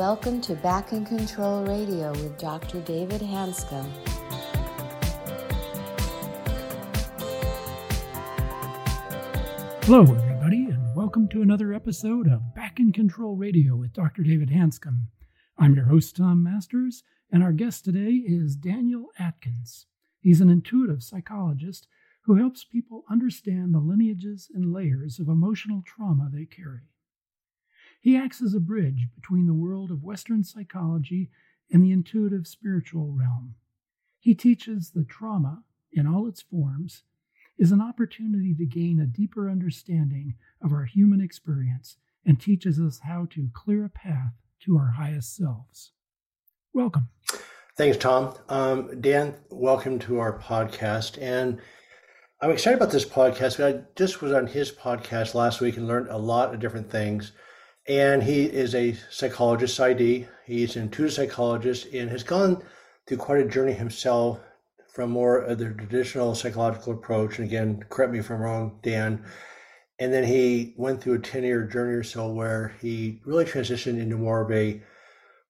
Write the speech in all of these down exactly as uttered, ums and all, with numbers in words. welcome to Back in Control Radio with Doctor David Hanscom. Hello, everybody, and welcome to another episode of Back in Control Radio with Doctor David Hanscom. I'm your host, Tom Masters, and our guest today is Daniel Atkins. He's an intuitive psychologist who helps people understand the lineages and layers of emotional trauma they carry. He acts as a bridge between the world of Western psychology and the intuitive spiritual realm. He teaches that trauma, in all its forms, is an opportunity to gain a deeper understanding of our human experience and teaches us how to clear a path to our highest selves. Welcome. Thanks, Tom. Um, Dan, welcome to our podcast. And I'm excited about this podcast. I just was on his podcast last week and learned a lot of different things. And he is a psychologist, Psy.D. He's an intuitive psychologist and has gone through quite a journey himself from more of the traditional psychological approach. And again, correct me if I'm wrong, Dan. And then he went through a ten-year journey or so where he really transitioned into more of a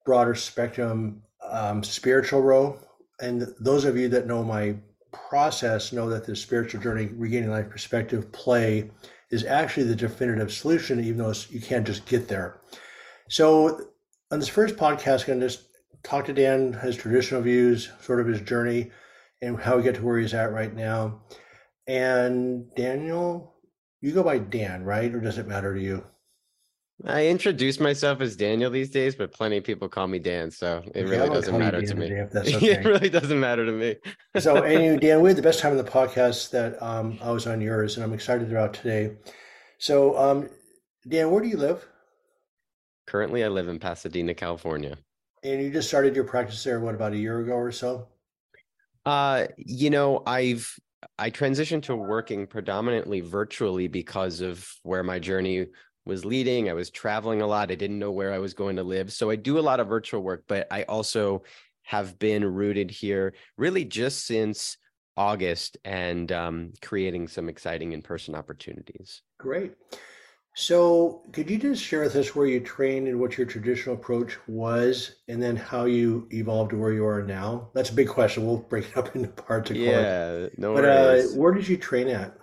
broader spectrum um, spiritual role. And those of you that know my process know that the spiritual journey, regaining life perspective, play is actually the definitive solution, even though you can't just get there. So on this first podcast, I'm going to just talk to Dan, his traditional views, sort of his journey, and how we get to where he's at right now. And Daniel, you go by Dan, right? Or does it matter to you? I introduce myself as Daniel these days, but plenty of people call me Dan, so it yeah, really doesn't matter to me. Okay. It really doesn't matter to me. So, anyway, Dan, we had the best time in the podcast that um, I was on yours, and I'm excited about today. So, um, Dan, where do you live? Currently, I live in Pasadena, California. And you just started your practice there, what, about a year ago or so? Uh, you know, I've I transitioned to working predominantly virtually because of where my journey was leading. I was traveling a lot. I didn't know where I was going to live. So I do a lot of virtual work, but I also have been rooted here really just since August and um, creating some exciting in-person opportunities. Great. So could you just share with us where you trained and what your traditional approach was, and then how you evolved to where you are now? That's a big question. We'll break it up into parts. Of yeah, course. no But uh, where did you train at?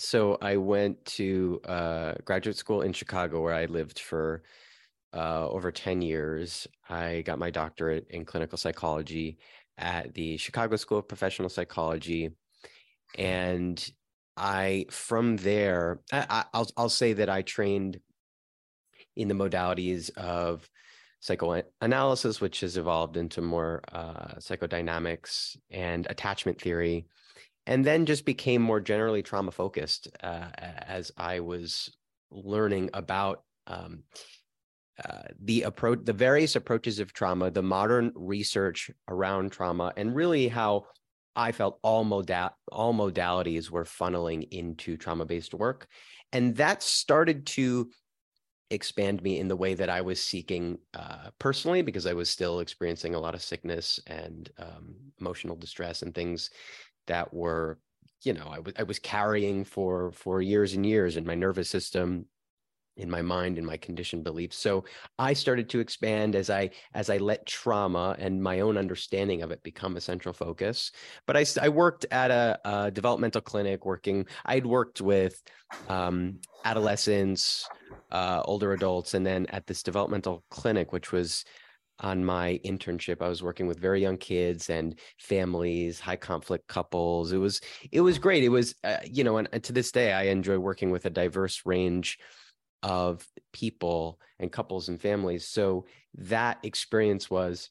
So I went to uh, graduate school in Chicago, where I lived for uh, over ten years. I got my doctorate in clinical psychology at the Chicago School of Professional Psychology. And I, from there, I, I'll, I'll say that I trained in the modalities of psychoanalysis, which has evolved into more uh, psychodynamics and attachment theory. And then just became more generally trauma focused uh, as I was learning about um, uh, the approach, the various approaches of trauma, the modern research around trauma, and really how I felt all moda- all modalities were funneling into trauma-based work. And that started to expand me in the way that I was seeking uh, personally, because I was still experiencing a lot of sickness and um, emotional distress and things that were, you know, I, w- I was carrying for, for years and years in my nervous system, in my mind, in my conditioned beliefs. So I started to expand as I as I let trauma and my own understanding of it become a central focus. But I, I worked at a, a developmental clinic working, I'd worked with um, adolescents, uh, older adults, and then at this developmental clinic, which was on my internship, I was working with very young kids and families, high conflict couples. It was it was great. It was, uh, you know, and, and to this day, I enjoy working with a diverse range of people and couples and families. So that experience was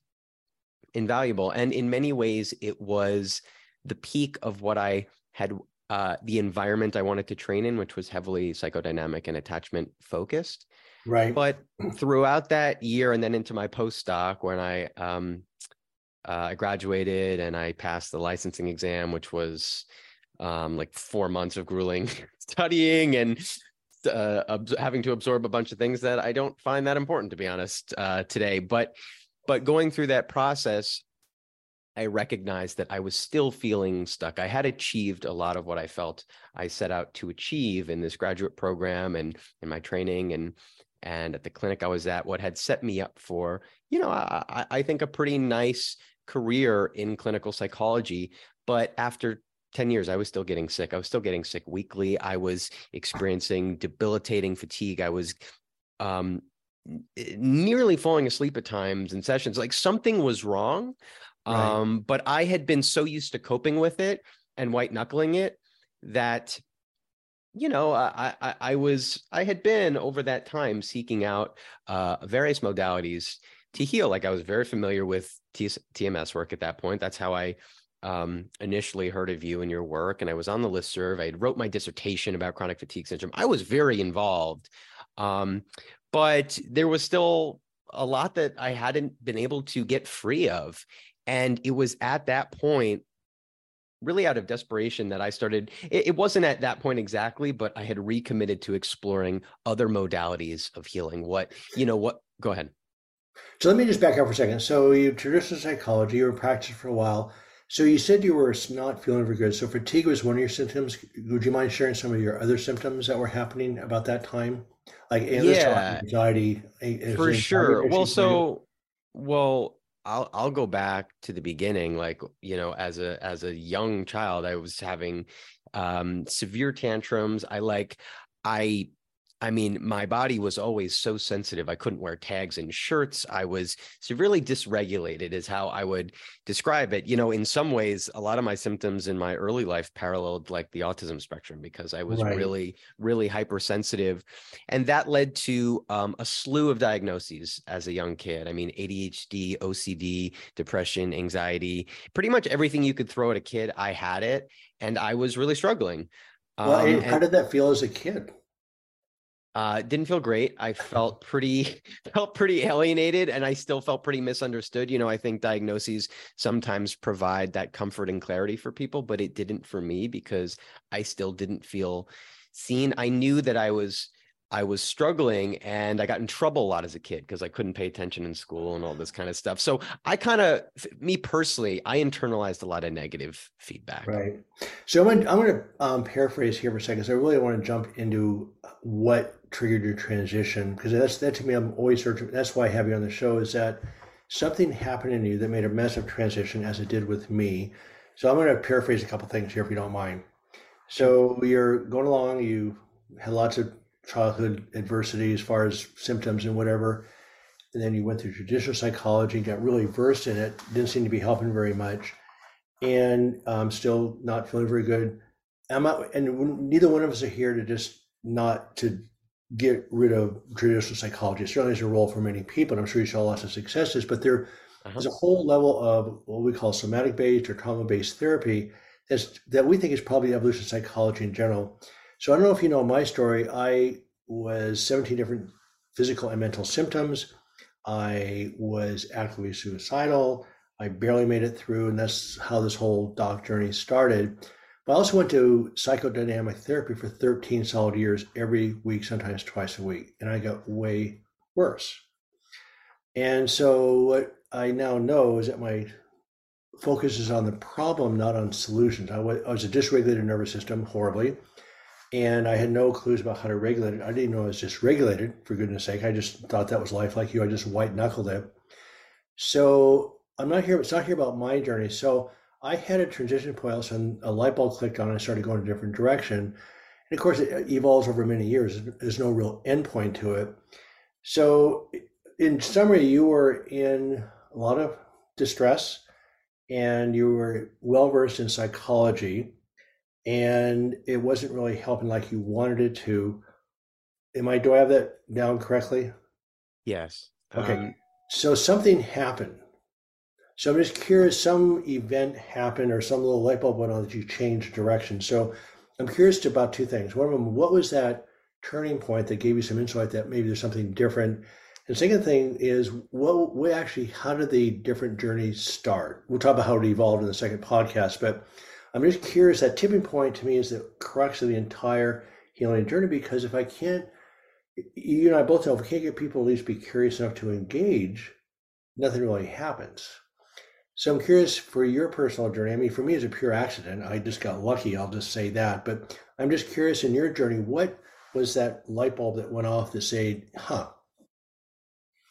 invaluable. And in many ways, it was the peak of what I had, uh, the environment I wanted to train in, which was heavily psychodynamic and attachment focused. Right. But throughout that year and then into my postdoc, when I um, uh, graduated and I passed the licensing exam, which was um, like four months of grueling studying and uh, ab- having to absorb a bunch of things that I don't find that important, to be honest, uh, today. But but going through that process, I recognized that I was still feeling stuck. I had achieved a lot of what I felt I set out to achieve in this graduate program and in my training and and at the clinic I was at, what had set me up for, you know, I, I think a pretty nice career in clinical psychology. But after ten years, I was still getting sick. I was still getting sick weekly. I was experiencing debilitating fatigue. I was um, nearly falling asleep at times in sessions. Like something was wrong, right. um, but I had been so used to coping with it and white knuckling it that, you know, I, I, I was, I had been over that time seeking out uh, various modalities to heal. Like I was very familiar with T S, T M S work at that point. That's how I um, initially heard of you and your work. And I was on the listserv. I had wrote my dissertation about chronic fatigue syndrome. I was very involved, um, but there was still a lot that I hadn't been able to get free of. And it was at that point, really out of desperation, that I started, it, it wasn't at that point exactly, but I had recommitted to exploring other modalities of healing. What, you know, what, go ahead. So let me just back up for a second. So you traditional psychology, you were practicing for a while. So you said you were not feeling very good. So fatigue was one of your symptoms. Would you mind sharing some of your other symptoms that were happening about that time? Like yeah, anxiety. For sure. Well, so, well, I'll I'll go back to the beginning. Like, you know, as a as a young child, I was having um, severe tantrums. I like I I mean, my body was always so sensitive. I couldn't wear tags and shirts. I was severely dysregulated, is how I would describe it. You know, in some ways, a lot of my symptoms in my early life paralleled like the autism spectrum because I was right. really, really hypersensitive, and that led to um, a slew of diagnoses as a young kid. I mean, A D H D, O C D, depression, anxiety, pretty much everything you could throw at a kid. I had it, and I was really struggling. Um, well, and how and- did that feel as a kid? Uh, didn't feel great. I felt pretty, felt pretty alienated, and I still felt pretty misunderstood. You know, I think diagnoses sometimes provide that comfort and clarity for people, but it didn't for me because I still didn't feel seen. I knew that I was, I was struggling, and I got in trouble a lot as a kid because I couldn't pay attention in school and all this kind of stuff. So I kind of, me personally, I internalized a lot of negative feedback. Right. So I'm going I'm going to um, paraphrase here for a second. So I really want to jump into what triggered your transition, because that's that to me, I'm always searching. That's why I have you on the show, is that something happened in you that made a massive transition, as it did with me. So I'm going to paraphrase a couple things here, if you don't mind. So you're going along, you had lots of childhood adversity as far as symptoms and whatever, and then you went through traditional psychology, got really versed in it, didn't seem to be helping very much, and um, still not feeling very good. I'm not, and neither one of us are here to just not to get rid of traditional psychology. It certainly is a role for many people, and I'm sure you saw lots of successes, but there uh-huh. is a whole level of what we call somatic-based or trauma-based therapy that's, that we think is probably evolutionary psychology in general. So I don't know if you know my story. I was seventeen different physical and mental symptoms. I was actively suicidal. I barely made it through, and that's how this whole doc journey started. I also went to psychodynamic therapy for thirteen solid years, every week, sometimes twice a week, and I got way worse. And so what I now know is that my focus is on the problem, not on solutions. I was, I was a dysregulated nervous system, horribly, and I had no clues about how to regulate it. I didn't know I was dysregulated, for goodness sake. I just thought that was life like you. I just white-knuckled it. So I'm not here, it's not here about my journey. So I had a transition point, and a light bulb clicked on, and I started going a different direction. And of course, it evolves over many years. There's no real endpoint to it. So in summary, you were in a lot of distress, and you were well-versed in psychology, and it wasn't really helping like you wanted it to. Am I, do I have that down correctly? Yes. Okay. Um... So something happened. So I'm just curious, some event happened or some little light bulb went on that you changed direction. So I'm curious about two things. One of them, what was that turning point that gave you some insight that maybe there's something different? And second thing is, what, what actually, how did the different journeys start? We'll talk about how it evolved in the second podcast, but I'm just curious, that tipping point to me is the crux of the entire healing journey, because if I can't, you and I both know, if I can't get people at least be curious enough to engage, nothing really happens. So I'm curious for your personal journey. I mean, for me, it's a pure accident. I just got lucky. I'll just say that. But I'm just curious in your journey, what was that light bulb that went off to say, huh,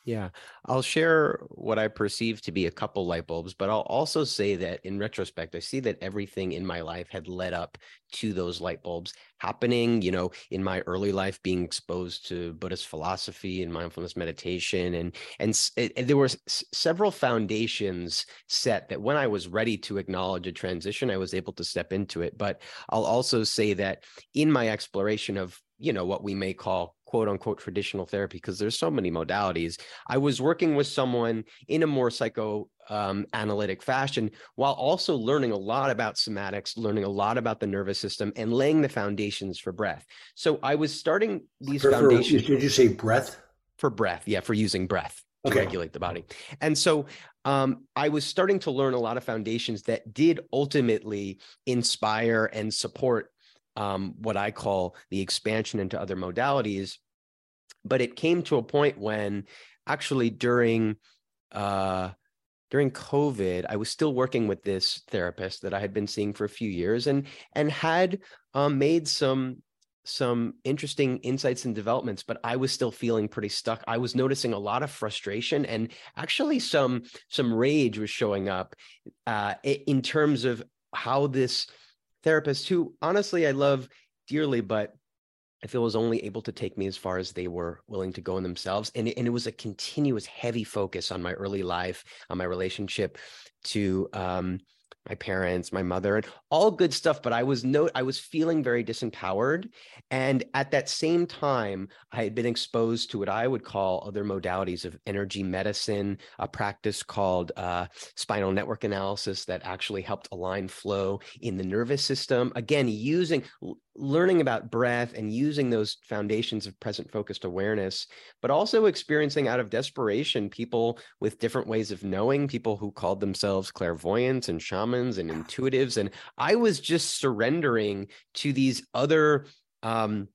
Yeah, I'll share what I perceive to be a couple light bulbs, but I'll also say that in retrospect, I see that everything in my life had led up to those light bulbs happening. You know, in my early life, being exposed to Buddhist philosophy and mindfulness meditation, and and, and there were s- several foundations set that when I was ready to acknowledge a transition, I was able to step into it. But I'll also say that in my exploration of, you know, what we may call quote unquote traditional therapy, because there's so many modalities, I was working with someone in a more psycho um, analytic fashion, while also learning a lot about somatics, learning a lot about the nervous system, and laying the foundations for breath. So I was starting these for, foundations. For, did you say breath? For breath, yeah, for using breath to okay. regulate the body. And so um, I was starting to learn a lot of foundations that did ultimately inspire and support Um, what I call the expansion into other modalities. But it came to a point when actually during uh, during COVID, I was still working with this therapist that I had been seeing for a few years, and and had um, made some some interesting insights and developments, but I was still feeling pretty stuck. I was noticing a lot of frustration, and actually some some rage was showing up uh, in terms of how this therapist, who honestly I love dearly, but I feel was only able to take me as far as they were willing to go in themselves. And, and it was a continuous heavy focus on my early life, on my relationship to um, my parents, my mother, and all good stuff. But I was no, I was feeling very disempowered. And at that same time, I had been exposed to what I would call other modalities of energy medicine, a practice called uh, spinal network analysis that actually helped align flow in the nervous system. Again, using, learning about breath and using those foundations of present focused awareness, but also experiencing out of desperation people with different ways of knowing, people who called themselves clairvoyants and shamans and intuitives. And I was just surrendering to these other um,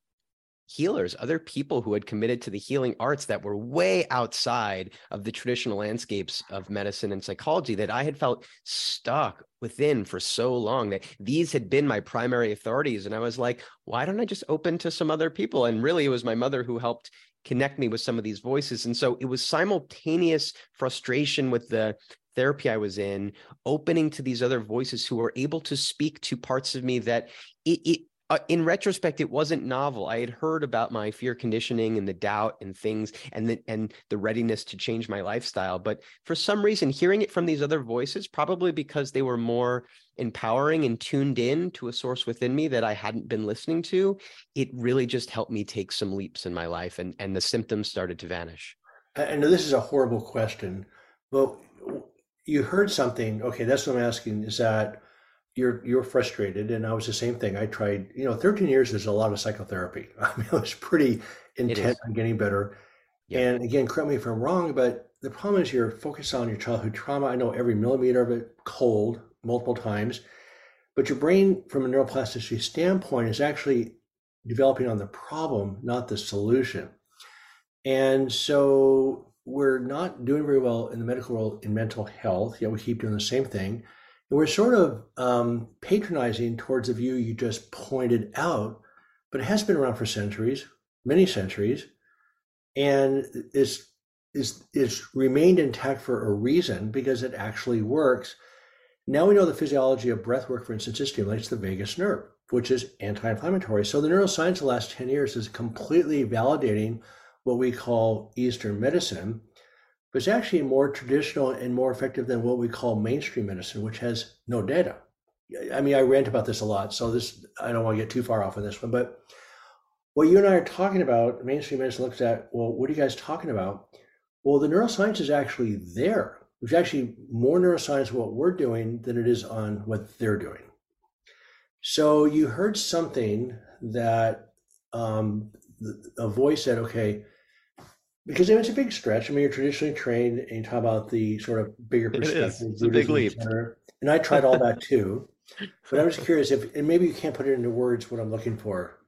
healers, other people who had committed to the healing arts that were way outside of the traditional landscapes of medicine and psychology that I had felt stuck within for so long, that these had been my primary authorities. And I was like, why don't I just open to some other people? And really, it was my mother who helped connect me with some of these voices. And so it was simultaneous frustration with the therapy I was in, opening to these other voices who were able to speak to parts of me that it, it uh, in retrospect, it wasn't novel. I had heard about my fear conditioning and the doubt and things and the, and the readiness to change my lifestyle. But for some reason, hearing it from these other voices, probably because they were more empowering and tuned in to a source within me that I hadn't been listening to, it really just helped me take some leaps in my life, and, and the symptoms started to vanish. I know this is a horrible question. Well, you heard something. Okay, that's what I'm asking, is that you're you're frustrated, and I was the same thing. I tried, you know, thirteen years is a lot of psychotherapy. I mean, it was pretty intense on getting better. Yeah. And again, correct me if I'm wrong, but the problem is you're focused on your childhood trauma. I know every millimeter of it cold multiple times, but your brain from a neuroplasticity standpoint is actually developing on the problem, not the solution. And so we're not doing very well in the medical world in mental health, yet we keep doing the same thing. And we're sort of um, patronizing towards the view you just pointed out, but it has been around for centuries, many centuries, and it's, it's, it's remained intact for a reason, because it actually works. Now we know the physiology of breath work, for instance, it stimulates the vagus nerve, which is anti-inflammatory. So the neuroscience of the last ten years is completely validating what we call Eastern medicine, but it's actually more traditional and more effective than what we call mainstream medicine, which has no data. I mean, I rant about this a lot, so this, I don't want to get too far off on this one, but what you and I are talking about, mainstream medicine looks at, well, what are you guys talking about? Well, the neuroscience is actually there. There's actually more neuroscience on what we're doing than it is on what they're doing. So you heard something that um, a voice said, okay, because it's a big stretch. I mean, you're traditionally trained, and you talk about the sort of bigger perspective. It is. It's a big leap. And I tried all that too. But I'm just curious if, and maybe you can't put it into words what I'm looking for.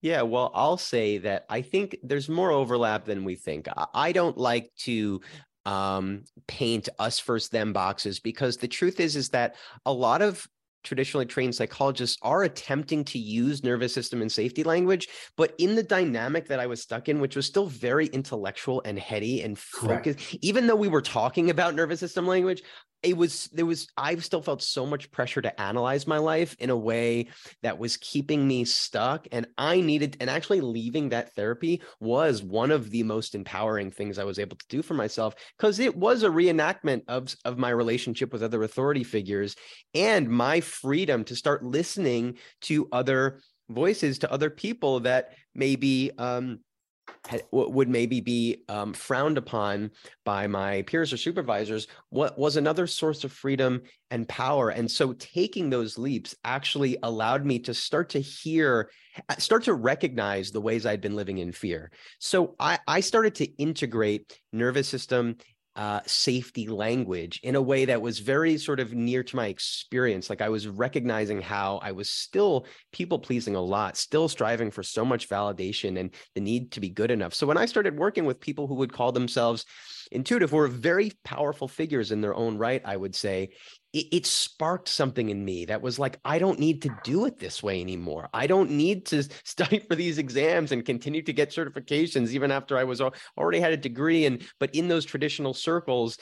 Yeah, well, I'll say that I think there's more overlap than we think. I don't like to um, paint us versus them boxes, because the truth is, is that a lot of traditionally trained psychologists are attempting to use nervous system and safety language, but in the dynamic that I was stuck in, which was still very intellectual and heady and focused, correct, even though we were talking about nervous system language, it was, there was, I still felt so much pressure to analyze my life in a way that was keeping me stuck. And I needed, and actually leaving that therapy was one of the most empowering things I was able to do for myself, because it was a reenactment of, of my relationship with other authority figures and my freedom to start listening to other voices, to other people that maybe, um, Had, would maybe be um, frowned upon by my peers or supervisors, what was another source of freedom and power. And so taking those leaps actually allowed me to start to hear, start to recognize the ways I'd been living in fear. So I, I started to integrate nervous system Uh, safety language in a way that was very sort of near to my experience. Like I was recognizing how I was still people pleasing a lot, still striving for so much validation and the need to be good enough. So when I started working with people who would call themselves intuitive, who were very powerful figures in their own right, I would say, it, it sparked something in me that was like, I don't need to do it this way anymore. I don't need to study for these exams and continue to get certifications, even after I was already had a degree. And but in those traditional circles,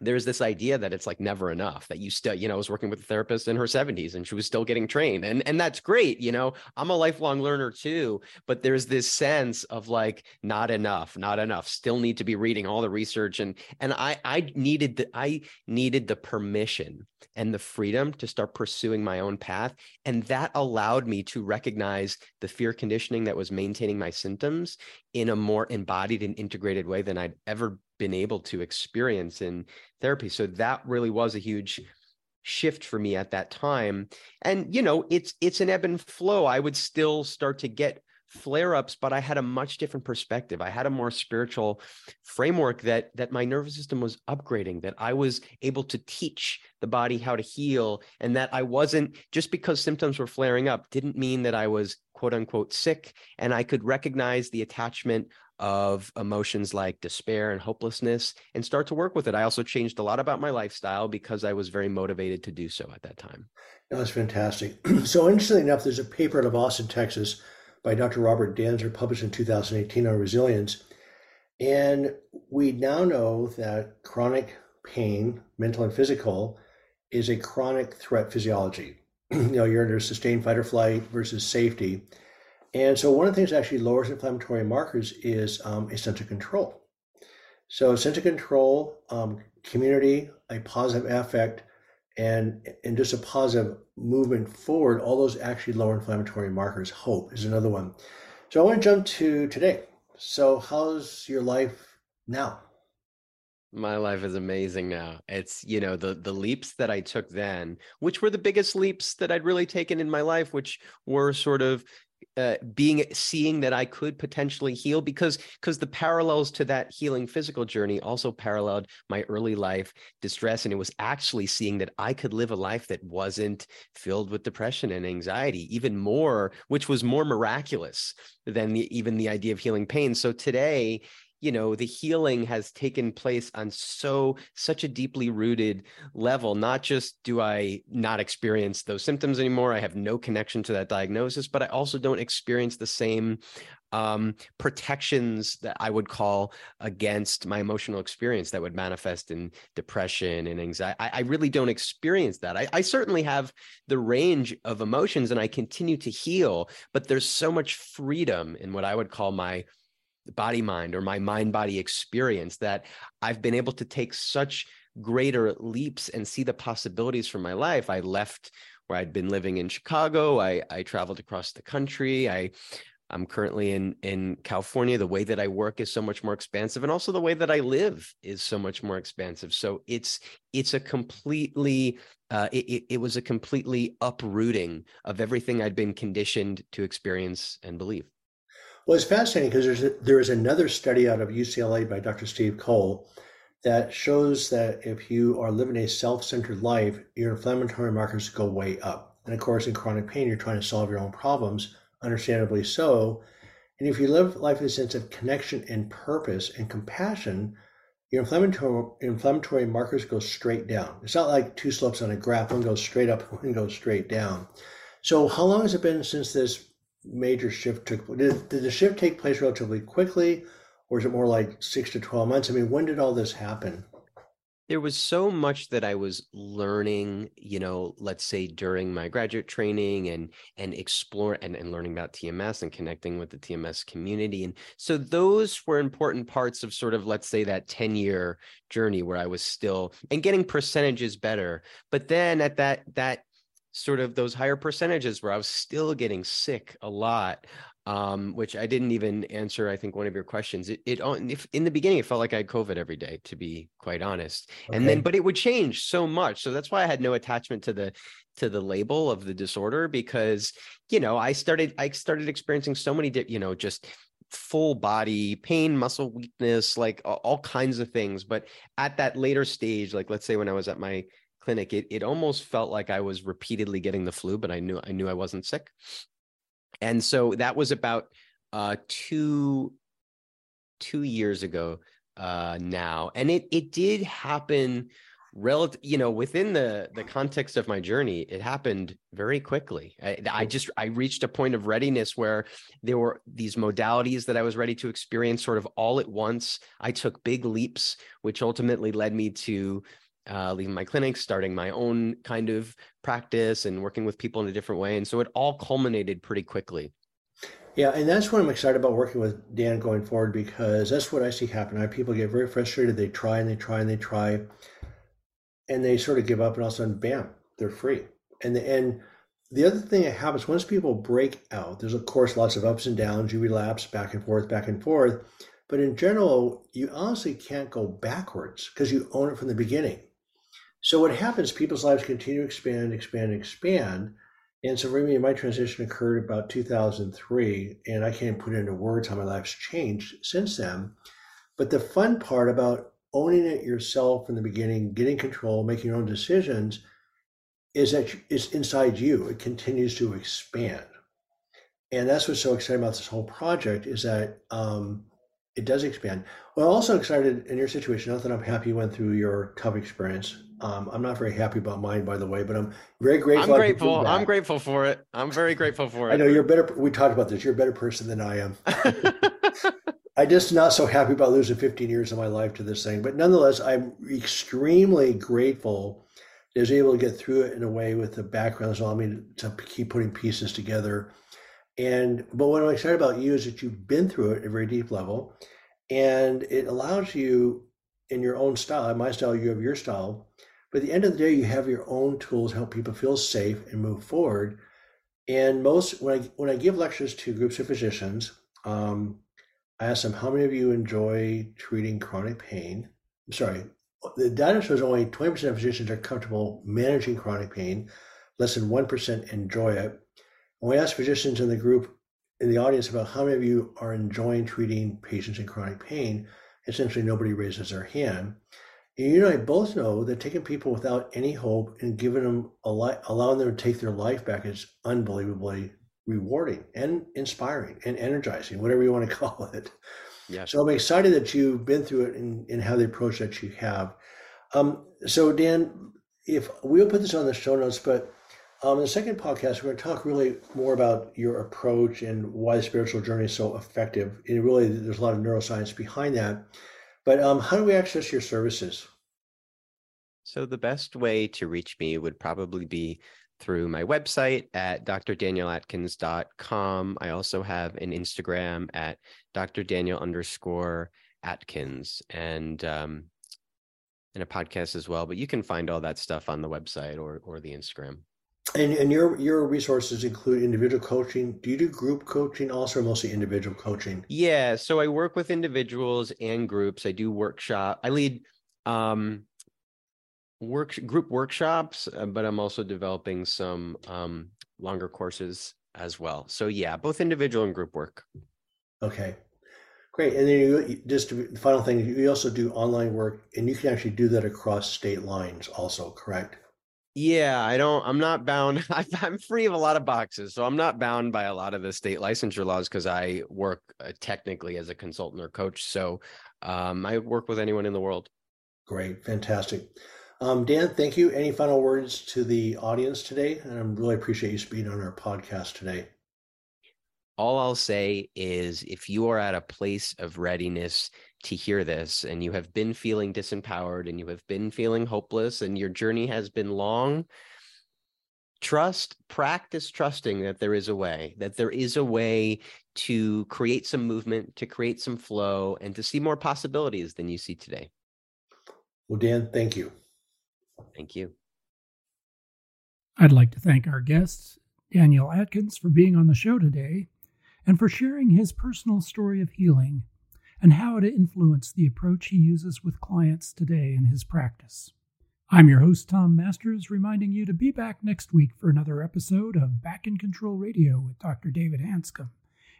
there's this idea that it's like never enough, that you still, you know, I was working with a therapist in her seventies and she was still getting trained. And, and that's great. You know, I'm a lifelong learner too, but there's this sense of like, not enough, not enough, still need to be reading all the research. And, and I, I needed the, I needed the permission and the freedom to start pursuing my own path. And that allowed me to recognize the fear conditioning that was maintaining my symptoms in a more embodied and integrated way than I'd ever been able to experience in therapy. So that really was a huge shift for me at that time. And, you know, it's, it's an ebb and flow. I would still start to get flare-ups, but I had a much different perspective. I had a more spiritual framework that, that my nervous system was upgrading, that I was able to teach the body how to heal, and that I wasn't, just because symptoms were flaring up didn't mean that I was quote unquote sick. And I could recognize the attachment of emotions like despair and hopelessness and start to work with it. I also changed a lot about my lifestyle because I was very motivated to do so at that time. Yeah, that's fantastic. So interestingly enough, there's a paper out of Austin, Texas by Doctor Robert Danzer published in two thousand eighteen on resilience. And we now know that chronic pain, mental and physical, is a chronic threat physiology. You know, you're under sustained fight or flight versus safety. And so one of the things that actually lowers inflammatory markers is um, a sense of control. So sense of control, um, community, a positive affect, and, and just a positive movement forward, all those actually lower inflammatory markers. Hope is another one. So I want to jump to today. So how's your life now? My life is amazing now. It's, you know, the the leaps that I took then, which were the biggest leaps that I'd really taken in my life, which were sort of Uh, being seeing that I could potentially heal, because because the parallels to that healing physical journey also paralleled my early life distress. And it was actually seeing that I could live a life that wasn't filled with depression and anxiety, even more, which was more miraculous than the, even the idea of healing pain. So today, you know, the healing has taken place on so such a deeply rooted level. Not just do I not experience those symptoms anymore, I have no connection to that diagnosis, but I also don't experience the same um, protections that I would call against my emotional experience that would manifest in depression and anxiety. I, I really don't experience that. I, I certainly have the range of emotions and I continue to heal, but there's so much freedom in what I would call my body mind or my mind body experience that I've been able to take such greater leaps and see the possibilities for my life. I left where I'd been living in Chicago. I, I traveled across the country. I I'm currently in, in California. The way that I work is so much more expansive. And also the way that I live is so much more expansive. So it's, it's a completely, uh, it, it was a completely uprooting of everything I'd been conditioned to experience and believe. Well, it's fascinating because there's a, there is another study out of U C L A by Doctor Steve Cole that shows that if you are living a self-centered life, your inflammatory markers go way up. And of course, in chronic pain, you're trying to solve your own problems, understandably so. And if you live life with a sense of connection and purpose and compassion, your inflammatory inflammatory markers go straight down. It's not like two slopes on a graph. One goes straight up, one goes straight down. So how long has it been since this major shift took place? Did, did the shift take place relatively quickly, or is it more like six to twelve months? I mean, when did all this happen? There was so much that I was learning, you know, let's say during my graduate training and and explore and, and learning about T M S and connecting with the T M S community. And so those were important parts of sort of, let's say, that ten year journey where I was still and getting percentages better. But then at that that sort of those higher percentages where I was still getting sick a lot, Um, which I didn't even answer, I think, one of your questions. It, it if, in the beginning, it felt like I had COVID every day, to be quite honest. Okay. And then, but it would change so much. So that's why I had no attachment to the to the label of the disorder, because, you know, I started I started experiencing so many, you know, just full body pain, muscle weakness, like all kinds of things. But at that later stage, like, let's say when I was at my clinic, it it almost felt like I was repeatedly getting the flu, but I knew I knew I wasn't sick. And so that was about uh, two, two years ago uh, now. And it it did happen, relative, you know, within the, the context of my journey, it happened very quickly. I, I just, I reached a point of readiness where there were these modalities that I was ready to experience sort of all at once. I took big leaps, which ultimately led me to Uh, leaving my clinic, starting my own kind of practice and working with people in a different way. And so it all culminated pretty quickly. Yeah. And that's what I'm excited about working with Dan going forward, because that's what I see happen. I, people get very frustrated. They try and they try and they try and they sort of give up, and all of a sudden, bam, they're free. And the, and the other thing that happens once people break out, there's of course lots of ups and downs. You relapse back and forth, back and forth. But in general, you honestly can't go backwards because you own it from the beginning. So what happens, people's lives continue to expand, expand, expand. And so for me, my transition occurred about two thousand three, and I can't put into words how my life's changed since then. But the fun part about owning it yourself from the beginning, getting control, making your own decisions, is that it's inside you. It continues to expand. And that's what's so exciting about this whole project, is that um, it does expand. Well, also excited in your situation, not that I'm happy you went through your tough experience. Um, I'm not very happy about mine, by the way, but I'm very grateful. I'm grateful. I'm grateful for it. I'm very grateful for it. I know you're better. We talked about this. You're a better person than I am. I'm just not so happy about losing fifteen years of my life to this thing. But nonetheless, I'm extremely grateful that I was able to get through it in a way with the background that's allowing me to, to keep putting pieces together. And, but what I'm excited about you is that you've been through it at a very deep level, and it allows you in your own style, my style, you have your style. But at the end of the day, you have your own tools to help people feel safe and move forward. And most, when I, when I give lectures to groups of physicians, um, I ask them, how many of you enjoy treating chronic pain? I'm sorry, the data shows only twenty percent of physicians are comfortable managing chronic pain. Less than one percent enjoy it. When we ask physicians in the group, in the audience, about how many of you are enjoying treating patients in chronic pain, essentially nobody raises their hand. And you and I both know that taking people without any hope and giving them a li- allowing them to take their life back is unbelievably rewarding and inspiring and energizing, whatever you want to call it. Yeah. So I'm excited that you've been through it and, and how the approach that you have. Um, so Dan, if we'll put this on the show notes, but um, in the second podcast, we're going to talk really more about your approach and why the spiritual journey is so effective. And really, there's a lot of neuroscience behind that. But um, how do we access your services? So the best way to reach me would probably be through my website at d r daniel atkins dot com. I also have an Instagram at drdaniel underscore Atkins and, um, and a podcast as well. But you can find all that stuff on the website or or the Instagram. And, and your your resources include individual coaching. Do you do group coaching also, or mostly individual coaching? Yeah, so I work with individuals and groups. I do workshop. I lead um, work group workshops, but I'm also developing some um, longer courses as well. So yeah, both individual and group work. Okay, great. And then you, just the final thing, you also do online work, and you can actually do that across state lines also, correct? Yeah, I don't, I'm not bound. I'm free of a lot of boxes. So I'm not bound by a lot of the state licensure laws because I work uh, technically as a consultant or coach. So um, I work with anyone in the world. Great. Fantastic. Um, Dan, thank you. Any final words to the audience today? And I really appreciate you being on our podcast today. All I'll say is if you are at a place of readiness to hear this and you have been feeling disempowered and you have been feeling hopeless and your journey has been long, trust, practice trusting that there is a way, that there is a way to create some movement, to create some flow, and to see more possibilities than you see today. Well, Dan, thank you. Thank you. I'd like to thank our guests, Daniel Atkins, for being on the show today, and for sharing his personal story of healing and how it influenced the approach he uses with clients today in his practice. I'm your host, Tom Masters, reminding you to be back next week for another episode of Back in Control Radio with Doctor David Hanscom.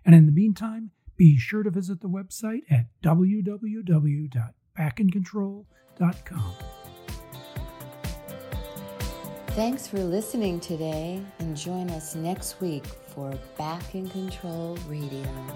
And in the meantime, be sure to visit the website at w w w dot back in control dot com. Thanks for listening today, and join us next week for Back in Control Radio.